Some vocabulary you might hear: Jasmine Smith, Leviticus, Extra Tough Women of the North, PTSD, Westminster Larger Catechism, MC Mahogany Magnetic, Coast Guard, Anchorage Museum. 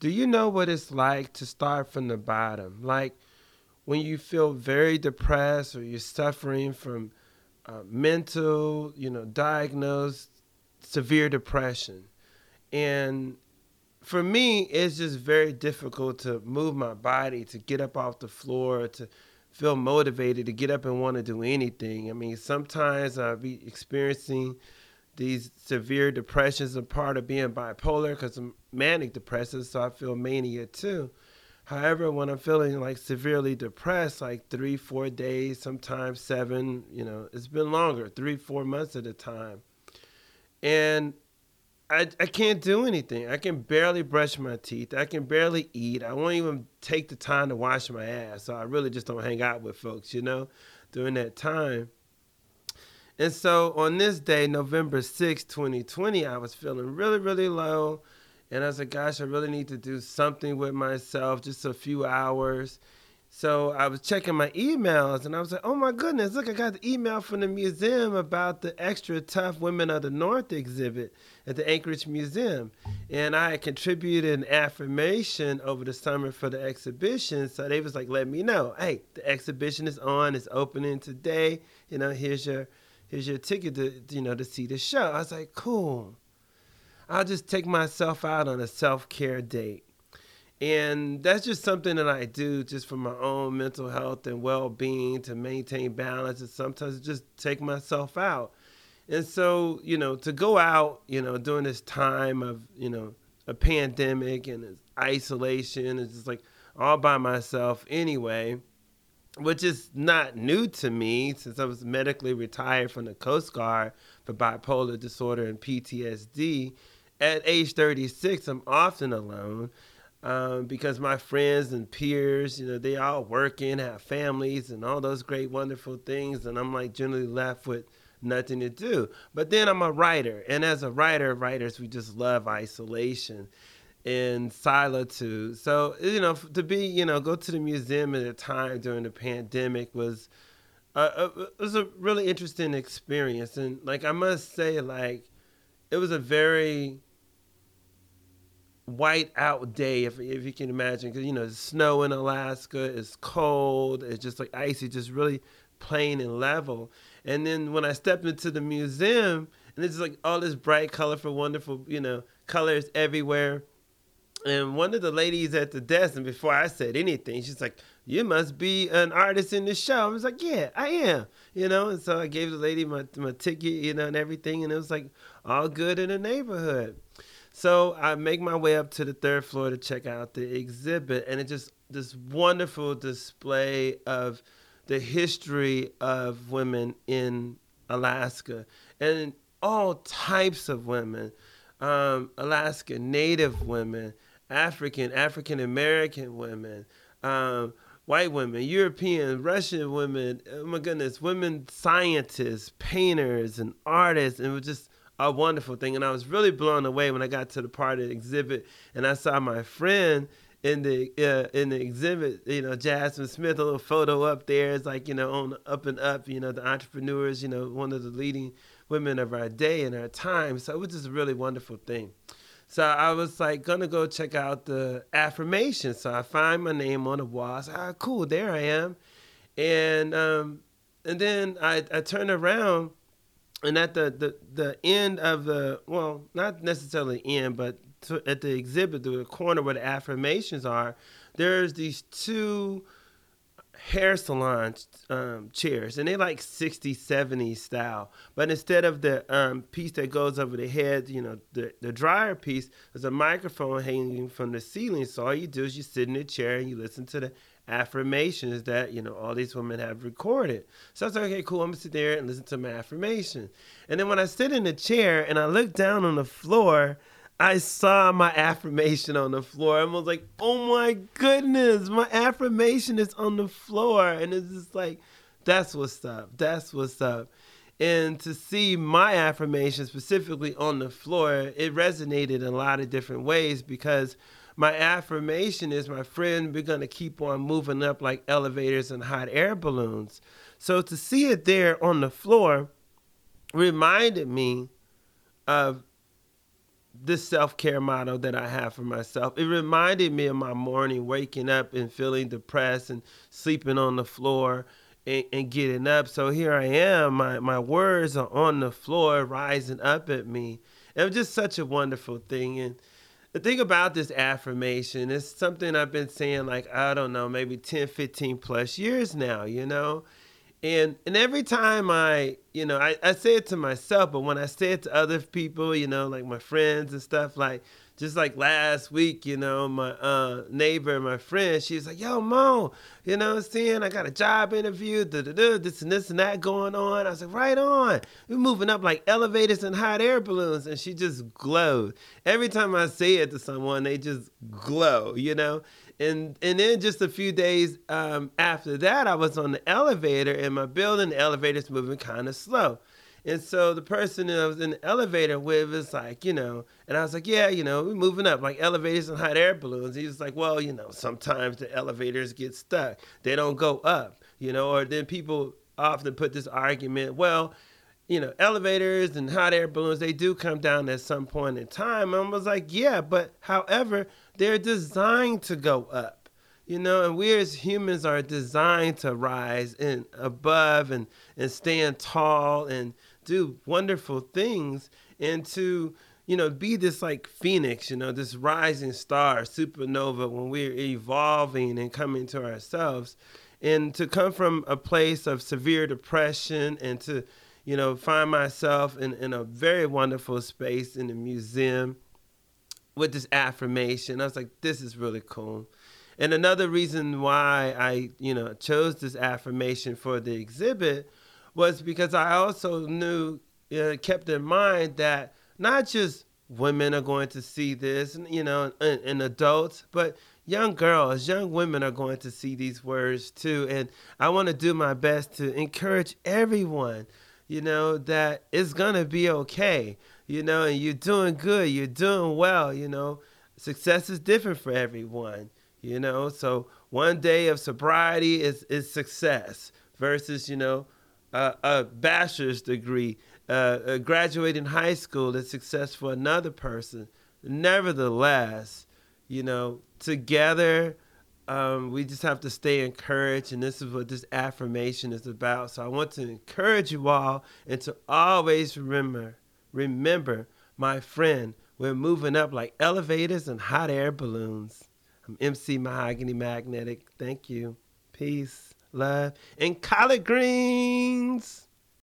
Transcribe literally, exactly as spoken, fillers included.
Do you know what it's like to start from the bottom? Like when you feel very depressed or you're suffering from uh, mental, you know, diagnosed severe depression. And for me, it's just very difficult to move my body, to get up off the floor, to feel motivated, to get up and want to do anything. I mean, sometimes I'll be experiencing these severe depressions are part of being bipolar because I'm manic depressive, so I feel mania too. However, when I'm feeling like severely depressed, like three, four days, sometimes seven, you know, it's been longer, three, four months at a time. And I, I can't do anything. I can barely brush my teeth. I can barely eat. I won't even take the time to wash my ass. So I really just don't hang out with folks, you know, during that time. And so on this day, November sixth, twenty twenty, I was feeling really, really low. And I was like, gosh, I really need to do something with myself, just a few hours. So I was checking my emails and I was like, oh my goodness, look, I got the email from the museum about the Extra Tough Women of the North exhibit at the Anchorage Museum. And I had contributed an affirmation over the summer for the exhibition. So they was like, let me know, hey, the exhibition is on, it's opening today. You know, here's your... here's your ticket to, you know, to see the show. I was like, cool. I'll just take myself out on a self-care date. And that's just something that I do just for my own mental health and well-being, to maintain balance, and sometimes just take myself out. And so, you know, to go out, you know, during this time of, you know, a pandemic and isolation, it's just like all by myself anyway, which is not new to me since I was medically retired from the Coast Guard for bipolar disorder and P T S D. At age thirty-six, I'm often alone um, because my friends and peers, you know, they all work and have families and all those great, wonderful things. And I'm like generally left with nothing to do. But then I'm a writer. And as a writer, writers, we just love isolation in solitude. So, you know, to be, you know, go to the museum at a time during the pandemic was uh, it was a really interesting experience. And like, I must say, like, it was a very white out day, if if you can imagine, because, you know, it's snow in Alaska, it's cold, it's just like icy, just really plain and level. And then when I stepped into the museum, and it's like all this bright, colorful, wonderful, you know, colors everywhere. And one of the ladies at the desk, and before I said anything, she's like, you must be an artist in the show. I was like, yeah, I am, you know? And so I gave the lady my, my ticket, you know, and everything. And it was like all good in the neighborhood. So I make my way up to the third floor to check out the exhibit. And it's just this wonderful display of the history of women in Alaska and all types of women, um, Alaska Native women, African, African-American women, um, white women, European, Russian women, oh my goodness, women scientists, painters, and artists. And it was just a wonderful thing. And I was really blown away when I got to the part of the exhibit and I saw my friend in the uh, in the exhibit, you know, Jasmine Smith, a little photo up there. It's like, you know, on Up and Up, you know, the entrepreneurs, you know, one of the leading women of our day and our time. So it was just a really wonderful thing. So I was like, gonna go check out the affirmation. So I find my name on the wall. I said, ah, cool, there I am. And um, and then I, I turn around, and at the, the, the end of the, well, not necessarily end, but to, at the exhibit, the corner where the affirmations are, there's these two hair salon um, chairs, and they like sixties, seventies style. But instead of the um, piece that goes over the head, you know, the, the dryer piece, there's a microphone hanging from the ceiling. So all you do is you sit in a chair and you listen to the affirmations that, you know, all these women have recorded. So I was like, okay, cool, I'm gonna sit there and listen to my affirmation. And then when I sit in the chair and I look down on the floor, I saw my affirmation on the floor. I was like, oh my goodness, my affirmation is on the floor. And it's just like, that's what's up, that's what's up. And to see my affirmation specifically on the floor, it resonated in a lot of different ways because my affirmation is, my friend, we're gonna keep on moving up like elevators and hot air balloons. So to see it there on the floor reminded me of this self-care motto that I have for myself. It reminded me of my morning, waking up and feeling depressed and sleeping on the floor and, and getting up. So here I am. My, my words are on the floor, rising up at me. It was just such a wonderful thing. And the thing about this affirmation, it's something I've been saying, like, I don't know, maybe ten, fifteen plus years now, you know? And and every time I, you know, I, I say it to myself, but when I say it to other people, you know, like my friends and stuff, like just like last week, you know, my uh, neighbor, my friend, she was like, yo, Mo, you know what I'm saying? I got a job interview, da-da-da, this and this and that going on. I was like, right on. We're moving up like elevators and hot air balloons. And she just glowed. Every time I say it to someone, they just glow, you know? And and then just a few days um, after that, I was on the elevator in my building. The elevator's moving kind of slow. And so the person that I was in the elevator with is like, you know, and I was like, yeah, you know, we're moving up like elevators and hot air balloons. He was like, well, you know, sometimes the elevators get stuck. They don't go up, you know, or then people often put this argument, well, you know, elevators and hot air balloons, they do come down at some point in time. And I was like, yeah, but however, they're designed to go up, you know, and we as humans are designed to rise and above and, and stand tall and do wonderful things and to, you know, be this like phoenix, you know, this rising star, supernova, when we're evolving and coming to ourselves. And to come from a place of severe depression and to, you know, find myself in, in a very wonderful space in the museum with this affirmation. I was like, this is really cool. And another reason why I, you know, chose this affirmation for the exhibit was because I also knew, you know, kept in mind that not just women are going to see this, you know, and, and adults, but young girls, young women are going to see these words too. And I want to do my best to encourage everyone, you know, that it's going to be okay, you know, and you're doing good, you're doing well, you know. Success is different for everyone, you know. So one day of sobriety is, is success versus, you know, uh, a bachelor's degree, uh, graduating high school is success for another person. Nevertheless, you know, together, Um, we just have to stay encouraged, and this is what this affirmation is about. So I want to encourage you all and to always remember, remember, my friend, we're moving up like elevators and hot air balloons. I'm M C Mahogany Magnetic. Thank you. Peace, love, and collard greens.